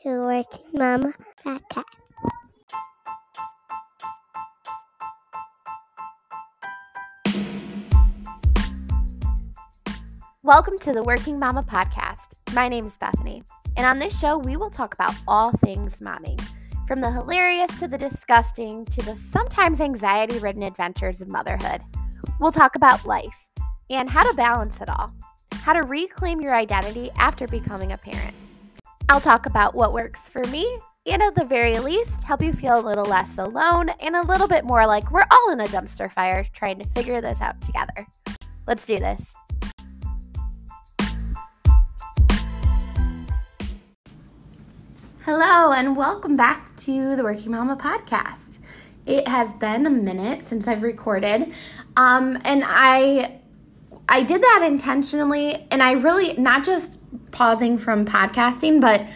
to Working Mama Podcast. Welcome to the Working Mama Podcast. My name is Bethany, and on this show, we will talk about all things momming, from the hilarious to the disgusting to the sometimes anxiety-ridden adventures of motherhood. We'll talk about life and how to balance it all, how to reclaim your identity after becoming a parent. I'll talk about what works for me and, at the very least, help you feel a little less alone and a little bit more like we're all in a dumpster fire trying to figure this out together. Let's do this. Hello and welcome back to the Working Mama Podcast. It has been a minute since I've recorded, and I did that intentionally, and I really, not just pausing from podcasting, but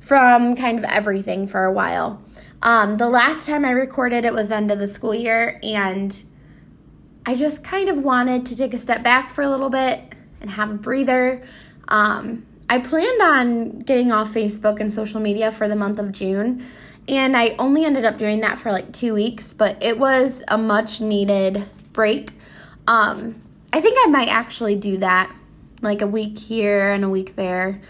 from kind of everything for a while. The last time I recorded, it was the end of the school year, and I just kind of wanted to take a step back for a little bit and have a breather. I planned on getting off Facebook and social media for the month of June, and I only ended up doing that for like 2 weeks, but it was a much-needed break. I think I might actually do that, like a week here and a week there.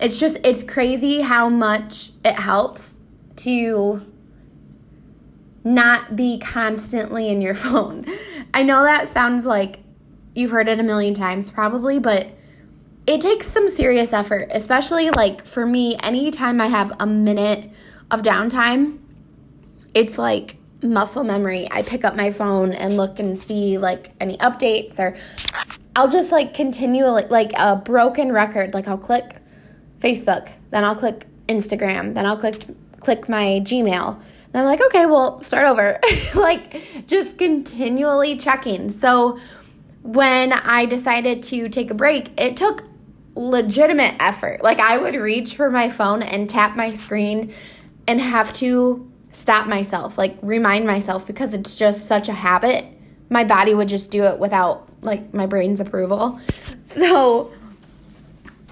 It's crazy how much it helps to not be constantly in your phone. I know that sounds like you've heard it a million times probably, but it takes some serious effort, especially like for me, anytime I have a minute of downtime, it's like muscle memory. I pick up my phone and look and see like any updates, or I'll just like continually, like a broken record, like I'll click Facebook, then I'll click Instagram, then I'll click my Gmail, then I'm like, okay, well, start over. Like just continually checking. So when I decided to take a break, it took legitimate effort. Like I would reach for my phone and tap my screen and have to stop myself, like remind myself, because it's just such a habit. My body would just do it without like my brain's approval. So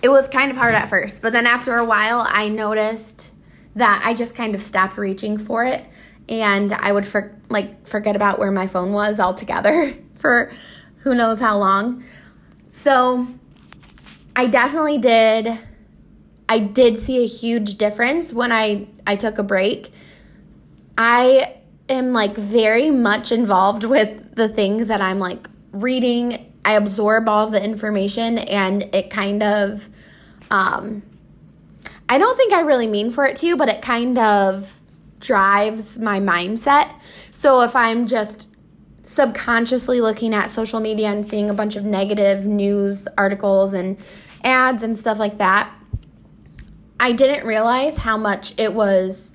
it was kind of hard at first, but then after a while I noticed that I just kind of stopped reaching for it, and I would forget about where my phone was altogether for who knows how long. So I definitely did see a huge difference when I took a break. I am like very much involved with the things that I'm like reading. I absorb all the information, and it kind of, I don't think I really mean for it to, but it kind of drives my mindset. So if I'm just subconsciously looking at social media and seeing a bunch of negative news articles and ads and stuff like that, I didn't realize how much it was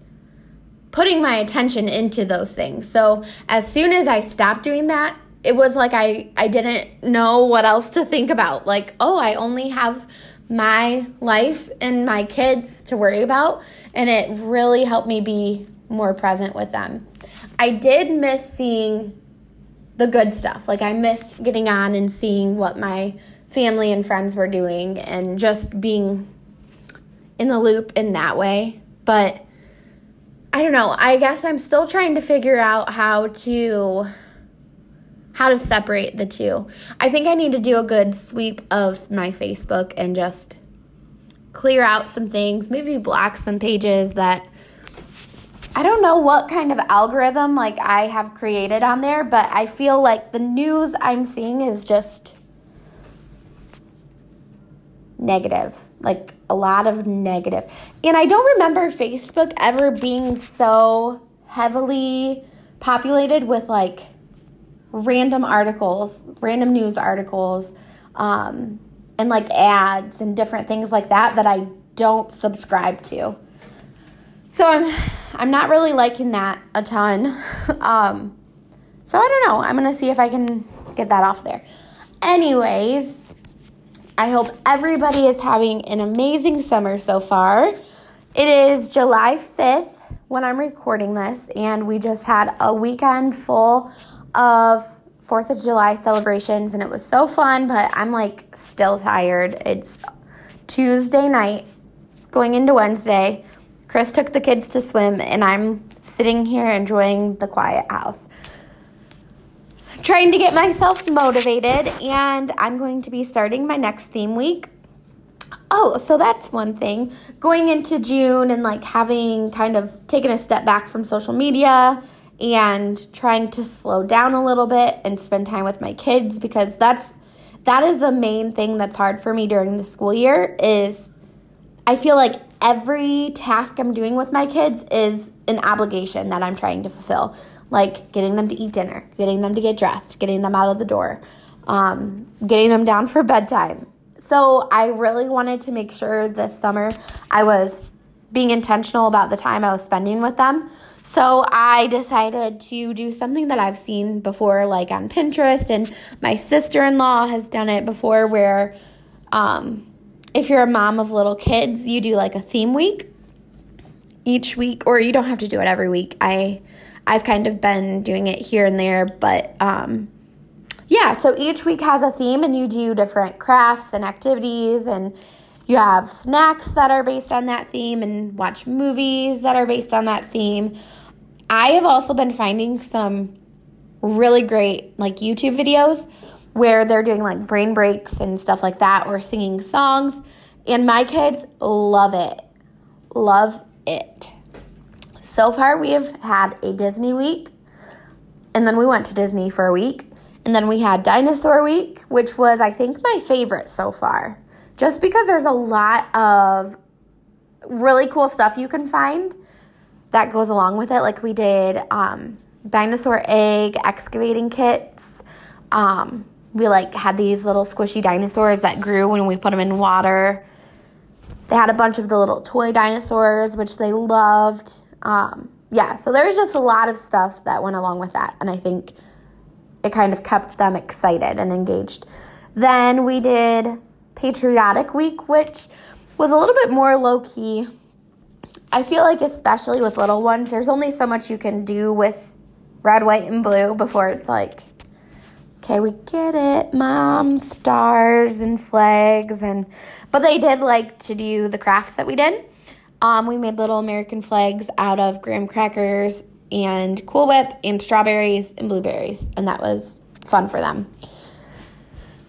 putting my attention into those things. So as soon as I stopped doing that, it was like I didn't know what else to think about. Like, oh, I only have my life and my kids to worry about, and it really helped me be more present with them. I did miss seeing the good stuff. Like I missed getting on and seeing what my family and friends were doing and just being in the loop in that way. But I don't know. I guess I'm still trying to figure out how to separate the two. I think I need to do a good sweep of my Facebook and just clear out some things, maybe block some pages that I don't know what kind of algorithm like I have created on there, but I feel like the news I'm seeing is just negative, like a lot of negative. And I don't remember Facebook ever being so heavily populated with like random articles, random news articles, and like ads and different things like that I don't subscribe to. So I'm not really liking that a ton. So I don't know. I'm going to see if I can get that off there. Anyways, I hope everybody is having an amazing summer so far. It is July 5th when I'm recording this, and we just had a weekend full of 4th of July celebrations, and it was so fun, but I'm, like, still tired. It's Tuesday night going into Wednesday. Chris took the kids to swim, and I'm sitting here enjoying the quiet house, trying to get myself motivated, and I'm going to be starting my next theme week. Oh, so that's one thing. Going into June and, like, having kind of taken a step back from social media and trying to slow down a little bit and spend time with my kids, because that is the main thing that's hard for me during the school year. Is I feel like every task I'm doing with my kids is an obligation that I'm trying to fulfill, like getting them to eat dinner, getting them to get dressed, getting them out of the door, getting them down for bedtime. So I really wanted to make sure this summer I was being intentional about the time I was spending with them. So I decided to do something that I've seen before, like on Pinterest, and my sister-in-law has done it before, where if you're a mom of little kids, you do like a theme week each week, or you don't have to do it every week. I've kind of been doing it here and there, but yeah, so each week has a theme, and you do different crafts and activities, and you have snacks that are based on that theme and watch movies that are based on that theme. I have also been finding some really great, like, YouTube videos where they're doing, like, brain breaks and stuff like that, or singing songs, and my kids love it. Love it. So far, we have had a Disney week, and then we went to Disney for a week. And then we had Dinosaur Week, which was, I think, my favorite so far, just because there's a lot of really cool stuff you can find that goes along with it. Like, we did dinosaur egg excavating kits. We, like, had these little squishy dinosaurs that grew when we put them in water. They had a bunch of the little toy dinosaurs, which they loved. Yeah, so there was just a lot of stuff that went along with that, and I think it kind of kept them excited and engaged. Then we did Patriotic Week, which was a little bit more low-key. I feel like, especially with little ones, there's only so much you can do with red, white, and blue before it's like, okay, we get it, Mom, stars and flags. But they did like to do the crafts that we did. We made little American flags out of graham crackers and Cool Whip and strawberries and blueberries, and that was fun for them.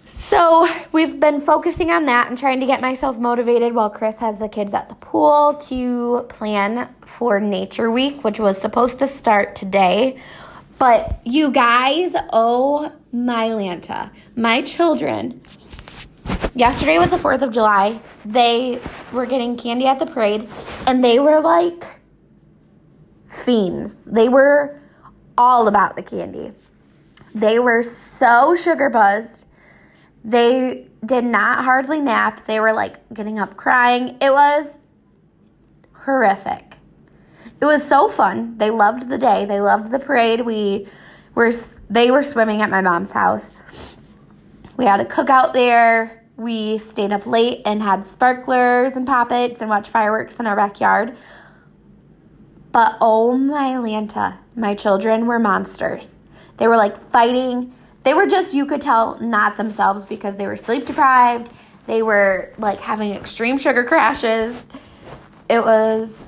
So we've been focusing on that and trying to get myself motivated while Chris has the kids at the pool to plan for Nature Week, which was supposed to start today. But you guys, oh my Lanta, my children, yesterday was the 4th of July. They were getting candy at the parade, and they were like fiends. They were all about the candy. They were so sugar buzzed. They did not hardly nap. They were, like, getting up crying. It was horrific. It was so fun. They loved the day. They loved the parade. They were swimming at my mom's house. We had a cookout there. We stayed up late and had sparklers and poppets and watched fireworks in our backyard. But oh my Lanta, my children were monsters. They were, like, fighting. They were just, you could tell, not themselves, because they were sleep deprived. They were, like, having extreme sugar crashes. It was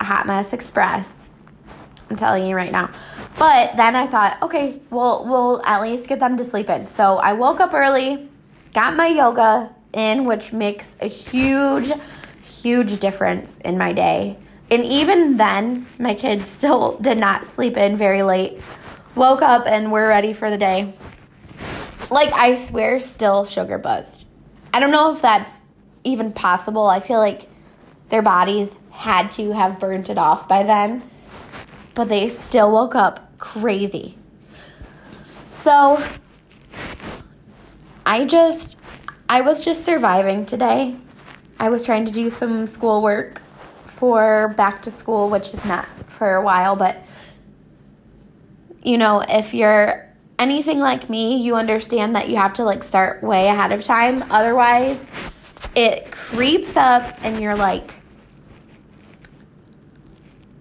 a hot mess express, I'm telling you right now. But then I thought, okay, we'll at least get them to sleep in. So I woke up early, got my yoga in, which makes a huge, huge difference in my day. And even then, my kids still did not sleep in very late. Woke up and were ready for the day. Like, I swear, still sugar buzzed. I don't know if that's even possible. I feel like their bodies had to have burnt it off by then. But they still woke up crazy. So, I was just surviving today. I was trying to do some schoolwork for back to school, which is not for a while, but, you know, if you're anything like me, you understand that you have to, like, start way ahead of time. Otherwise, it creeps up and you're, like,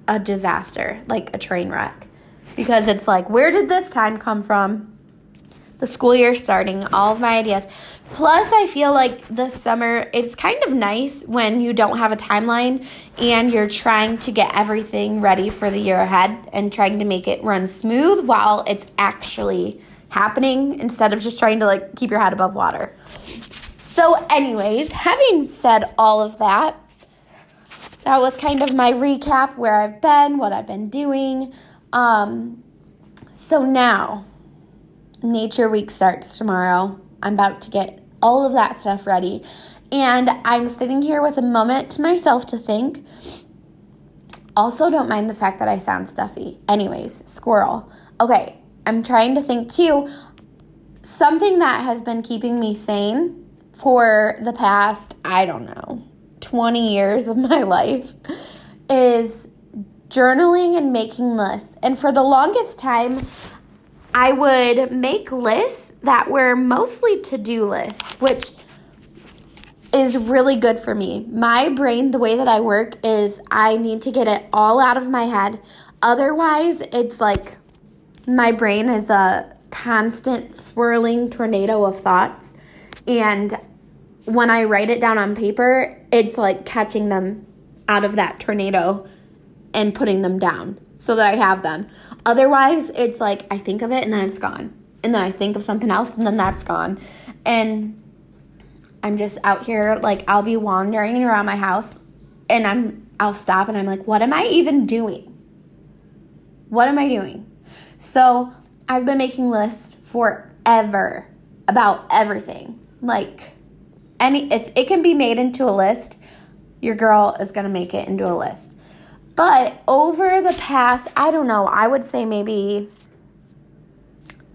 a disaster, like a train wreck, because it's like, where did this time come from? The school year starting, all of my ideas. Plus, I feel like this summer, it's kind of nice when you don't have a timeline and you're trying to get everything ready for the year ahead and trying to make it run smooth while it's actually happening instead of just trying to, like, keep your head above water. So anyways, having said all of that, that was kind of my recap, where I've been, what I've been doing. So now, Nature Week starts tomorrow. I'm about to get all of that stuff ready. And I'm sitting here with a moment to myself to think. Also, don't mind the fact that I sound stuffy. Anyways, squirrel. Okay, I'm trying to think too. Something that has been keeping me sane for the past, I don't know, 20 years of my life is journaling and making lists. And for the longest time, I would make lists that were mostly to-do lists, which is really good for me. My brain, the way that I work, is I need to get it all out of my head. Otherwise, it's like my brain is a constant swirling tornado of thoughts. And when I write it down on paper, it's like catching them out of that tornado and putting them down so that I have them. Otherwise, it's like I think of it and then it's gone. And then I think of something else and then that's gone. And I'm just out here, like, I'll be wandering around my house and I'll stop and I'm like, what am I even doing? What am I doing? So I've been making lists forever about everything. Like, if it can be made into a list, your girl is going to make it into a list. But over the past, I don't know, I would say maybe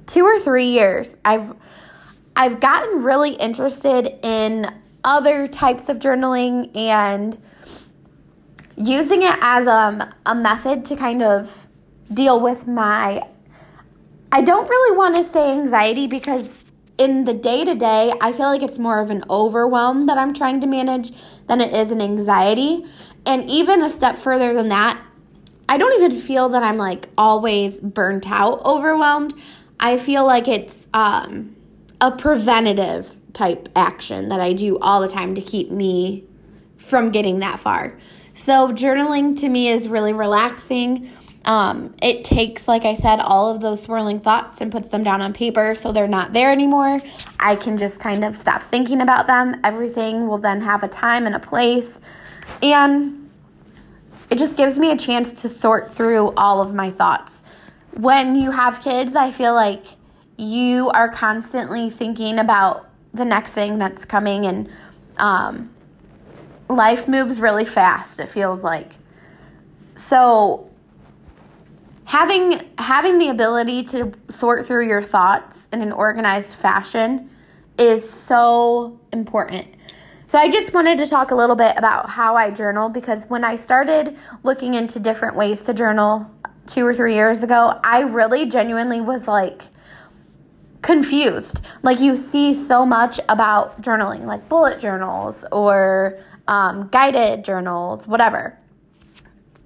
2 or 3 years, I've gotten really interested in other types of journaling and using it as a method to kind of deal with my, I don't really want to say anxiety, because in the day-to-day, I feel like it's more of an overwhelm that I'm trying to manage than it is an anxiety. And even a step further than that, I don't even feel that I'm, like, always burnt out, overwhelmed. I feel like it's a preventative type action that I do all the time to keep me from getting that far. So journaling to me is really relaxing. It takes, like I said, all of those swirling thoughts and puts them down on paper so they're not there anymore. I can just kind of stop thinking about them. Everything will then have a time and a place. And it just gives me a chance to sort through all of my thoughts. When you have kids, I feel like you are constantly thinking about the next thing that's coming, and life moves really fast, it feels like. So having the ability to sort through your thoughts in an organized fashion is so important. So I just wanted to talk a little bit about how I journal, because when I started looking into different ways to journal 2 or 3 years ago, I really genuinely was, like, confused. Like, you see so much about journaling, like bullet journals or guided journals, whatever.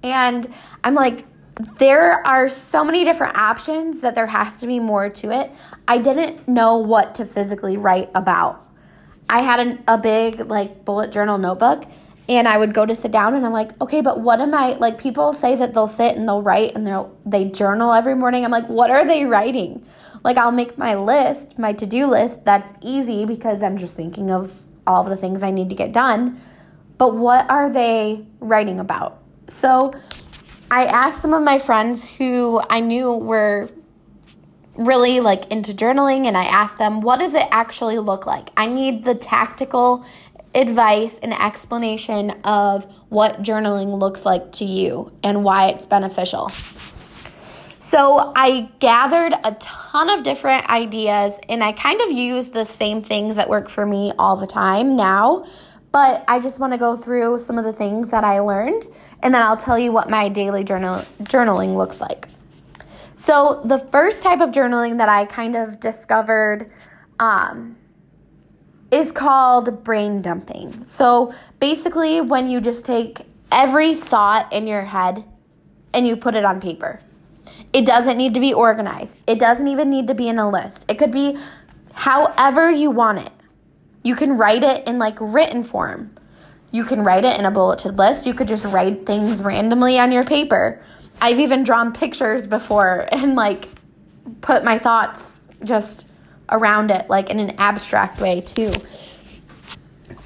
And I'm like, there are so many different options that there has to be more to it. I didn't know what to physically write about. I had a big, like, bullet journal notebook, and I would go to sit down, and I'm like, okay, but what am I, like, people say that they'll sit and they'll write and they journal every morning. I'm like, what are they writing? Like, I'll make my list, my to-do list. That's easy because I'm just thinking of all the things I need to get done. But what are they writing about? So I asked some of my friends who I knew were really, like, into journaling, and I asked them, what does it actually look like? I need the tactical advice and explanation of what journaling looks like to you and why it's beneficial. So I gathered a ton of different ideas, and I kind of use the same things that work for me all the time now. But I just want to go through some of the things that I learned, and then I'll tell you what my daily journaling looks like. So the first type of journaling that I kind of discovered is called brain dumping. So basically when you just take every thought in your head and you put it on paper. It doesn't need to be organized. It doesn't even need to be in a list. It could be however you want it. You can write it in like written form. You can write it in a bulleted list. You could just write things randomly on your paper. I've even drawn pictures before and like put my thoughts just around it, like in an abstract way too.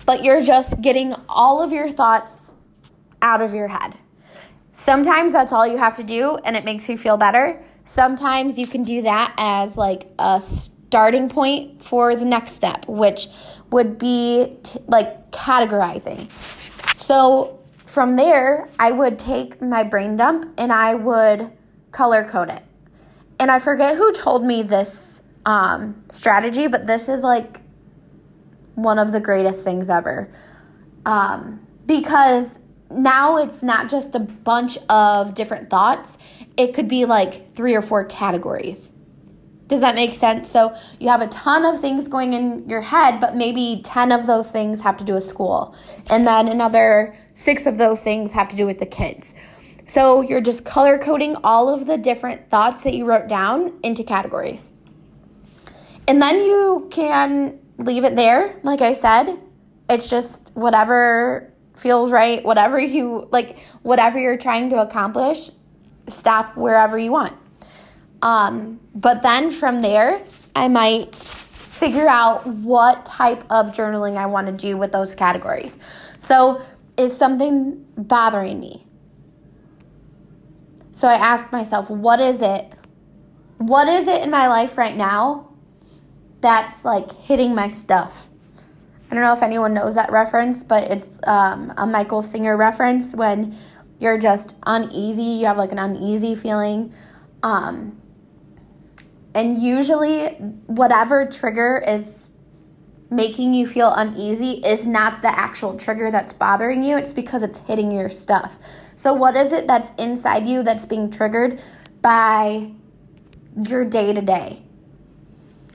But you're just getting all of your thoughts out of your head. Sometimes that's all you have to do and it makes you feel better. Sometimes you can do that as like a starting point for the next step, which would be like categorizing. So from there, I would take my brain dump and I would color code it. And I forget who told me this strategy, but this is like one of the greatest things ever. Because now it's not just a bunch of different thoughts. It could be like 3 or 4 categories. Does that make sense? So you have a ton of things going in your head, but maybe 10 of those things have to do with school. And then another 6 of those things have to do with the kids. So you're just color coding all of the different thoughts that you wrote down into categories. And then you can leave it there. Like I said, it's just whatever feels right, whatever you're trying to accomplish, stop wherever you want. But then from there, I might figure out what type of journaling I want to do with those categories. So is something bothering me? So I ask myself, what is it? What is it in my life right now that's like hitting my stuff? I don't know if anyone knows that reference, but it's a Michael Singer reference when you're just uneasy, you have like an uneasy feeling. And usually whatever trigger is making you feel uneasy is not the actual trigger that's bothering you. It's because it's hitting your stuff. So what is it that's inside you that's being triggered by your day-to-day?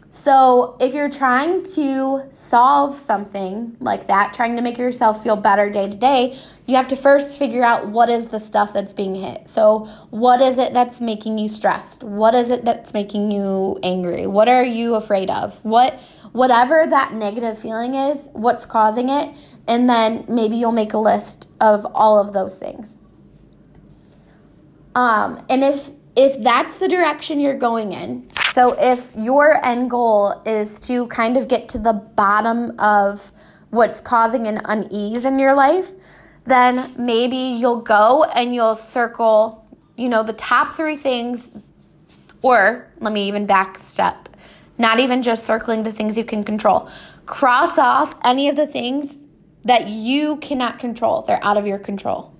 So if you're trying to solve something like that, trying to make yourself feel better day to day, you have to first figure out what is the stuff that's being hit. So what is it that's making you stressed? What is it that's making you angry? What are you afraid of? Whatever that negative feeling is, what's causing it? And then maybe you'll make a list of all of those things. And if that's the direction you're going in, so if your end goal is to kind of get to the bottom of what's causing an unease in your life, then maybe you'll go and you'll circle, the top 3 things, or let me even back step, not even just circling the things you can control. Cross off any of the things that you cannot control. They're out of your control.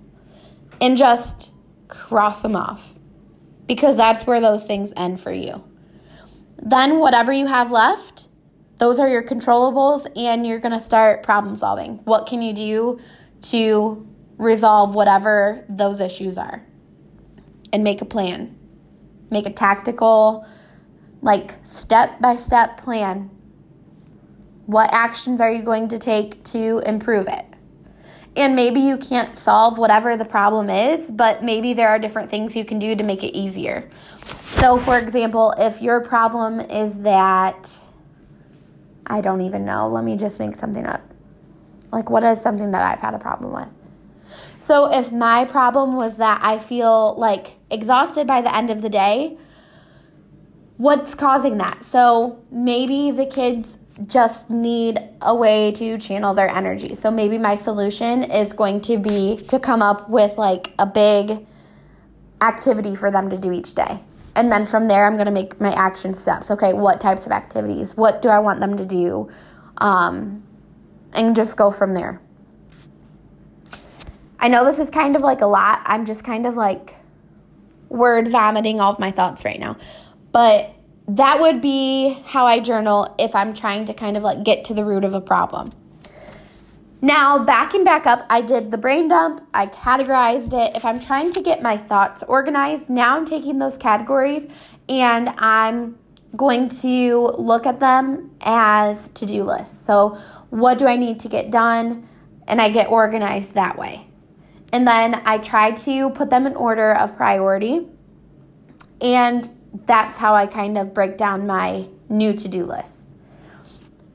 And just cross them off because that's where those things end for you. Then whatever you have left, those are your controllables, and you're going to start problem solving. What can you do to resolve whatever those issues are? And make a plan. Make a tactical, step-by-step plan. What actions are you going to take to improve it? And maybe you can't solve whatever the problem is, but maybe there are different things you can do to make it easier. So, for example, if your problem is that, I don't even know, let me just make something up. What is something that I've had a problem with? So if my problem was that I feel, exhausted by the end of the day, what's causing that? So maybe the kids just need a way to channel their energy. So maybe my solution is going to be to come up with a big activity for them to do each day. And then from there, I'm going to make my action steps. Okay, what types of activities? What do I want them to do? And just go from there. I know this is kind of a lot. I'm just kind of word vomiting all of my thoughts right now. But that would be how I journal if I'm trying to kind of get to the root of a problem. Now, back up, I did the brain dump. I categorized it. If I'm trying to get my thoughts organized, now I'm taking those categories and I'm going to look at them as to-do lists. So what do I need to get done? And I get organized that way. And then I try to put them in order of priority. And that's how I kind of break down my new to-do list.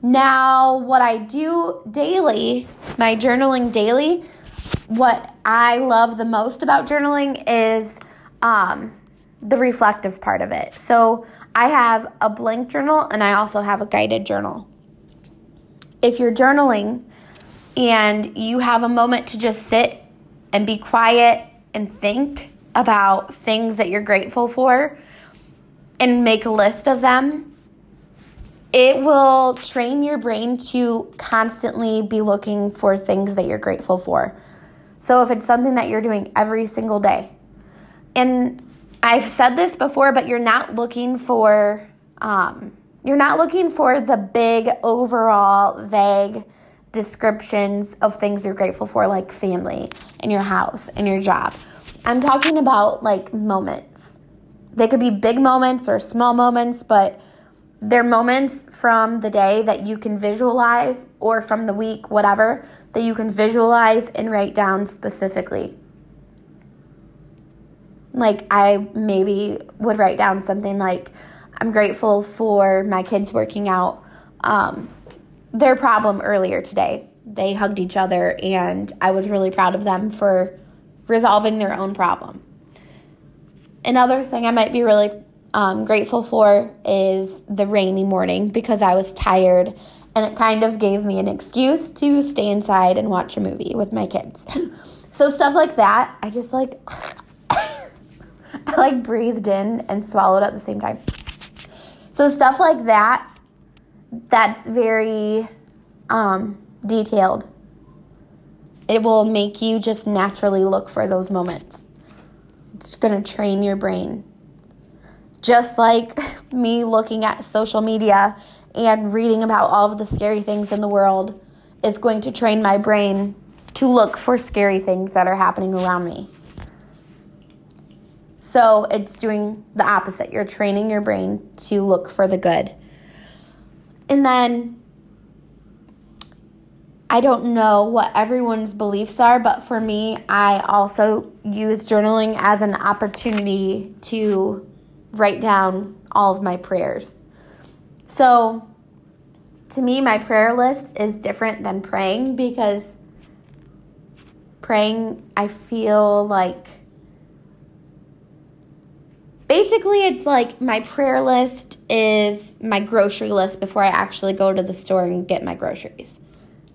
Now, what I do daily, my journaling daily, what I love the most about journaling is the reflective part of it. So I have a blank journal and I also have a guided journal. If you're journaling and you have a moment to just sit and be quiet and think about things that you're grateful for and make a list of them, it will train your brain to constantly be looking for things that you're grateful for. So if it's something that you're doing every single day, and I've said this before, but you're not looking for the big overall vague descriptions of things you're grateful for, like family and your house and your job. I'm talking about like moments. They could be big moments or small moments, but they're moments from the day that you can visualize, or from the week, whatever, that you can visualize and write down specifically. Like I maybe would write down something like, I'm grateful for my kids working out their problem earlier today. They hugged each other and I was really proud of them for resolving their own problem. Another thing I might be really grateful for is the rainy morning, because I was tired and it kind of gave me an excuse to stay inside and watch a movie with my kids. So stuff like that, I just like I like breathed in and swallowed at the same time. So stuff like that, that's very detailed. It will make you just naturally look for those moments. It's gonna train your brain. Just like me looking at social media and reading about all of the scary things in the world is going to train my brain to look for scary things that are happening around me. So it's doing the opposite. You're training your brain to look for the good. And then I don't know what everyone's beliefs are, but for me, I also use journaling as an opportunity to write down all of my prayers. So to me, my prayer list is different than praying, because praying, I feel like, basically it's like my prayer list is my grocery list before I actually go to the store and get my groceries,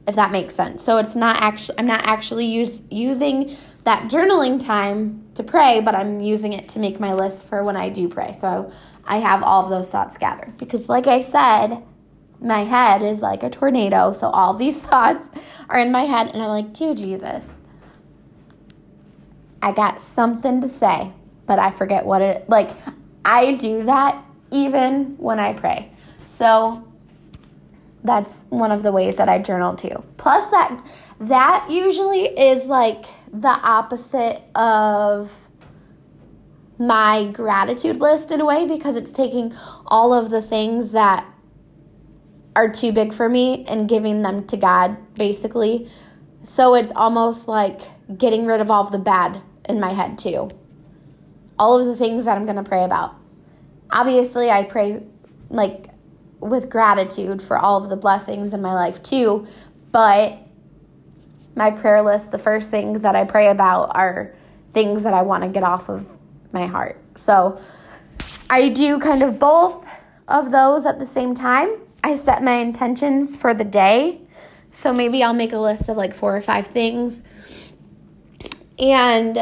if that makes sense. So it's not actually, I'm not actually using that journaling time to pray, but I'm using it to make my list for when I do pray. So I have all of those thoughts gathered, because like I said, my head is like a tornado. So all these thoughts are in my head and I'm like, dear Jesus, I got something to say, but I forget what it, like I do that even when I pray. So that's one of the ways that I journal too. Plus that usually is like the opposite of my gratitude list in a way, because it's taking all of the things that are too big for me and giving them to God, basically. So it's almost like getting rid of all of the bad in my head too. All of the things that I'm going to pray about. Obviously, I pray like with gratitude for all of the blessings in my life too, but my prayer list, the first things that I pray about are things that I want to get off of my heart. So I do kind of both of those at the same time. I set my intentions for the day. So maybe I'll make a list of like 4 or 5 things. And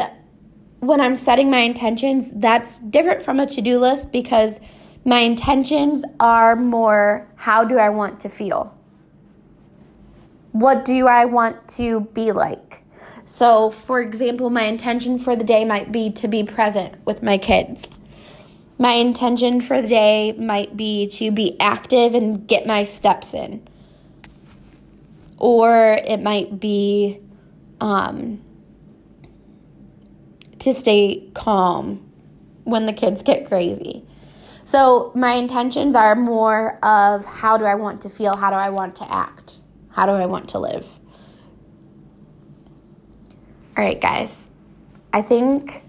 when I'm setting my intentions, that's different from a to-do list, because my intentions are more, how do I want to feel? What do I want to be like? So, for example, my intention for the day might be to be present with my kids. My intention for the day might be to be active and get my steps in. or it might be to stay calm when the kids get crazy. So my intentions are more of how do I want to feel, how do I want to act, how do I want to live. All right, guys, I think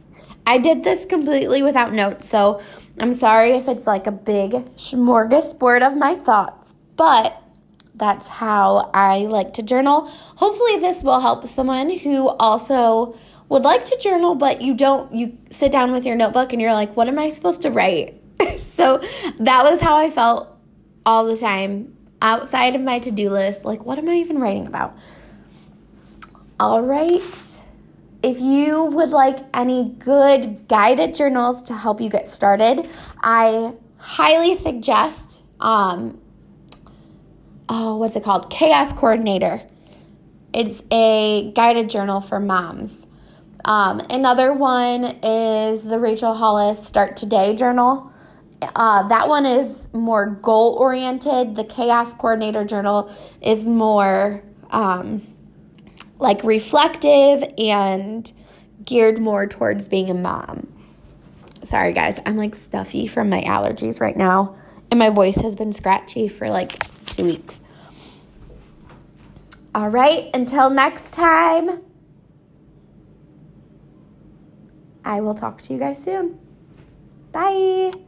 I did this completely without notes, so I'm sorry if it's like a big smorgasbord of my thoughts, but that's how I like to journal. Hopefully this will help someone who also would like to journal, but you sit down with your notebook and you're like, what am I supposed to write? So that was how I felt all the time outside of my to-do list. Like, what am I even writing about? All right. If you would like any good guided journals to help you get started, I highly suggest, Chaos Coordinator. It's a guided journal for moms. Another one is the Rachel Hollis Start Today Journal. That one is more goal-oriented. The Chaos Coordinator Journal is more reflective and geared more towards being a mom. Sorry, guys. I'm stuffy from my allergies right now, and my voice has been scratchy for 2 weeks. All right. Until next time, I will talk to you guys soon. Bye.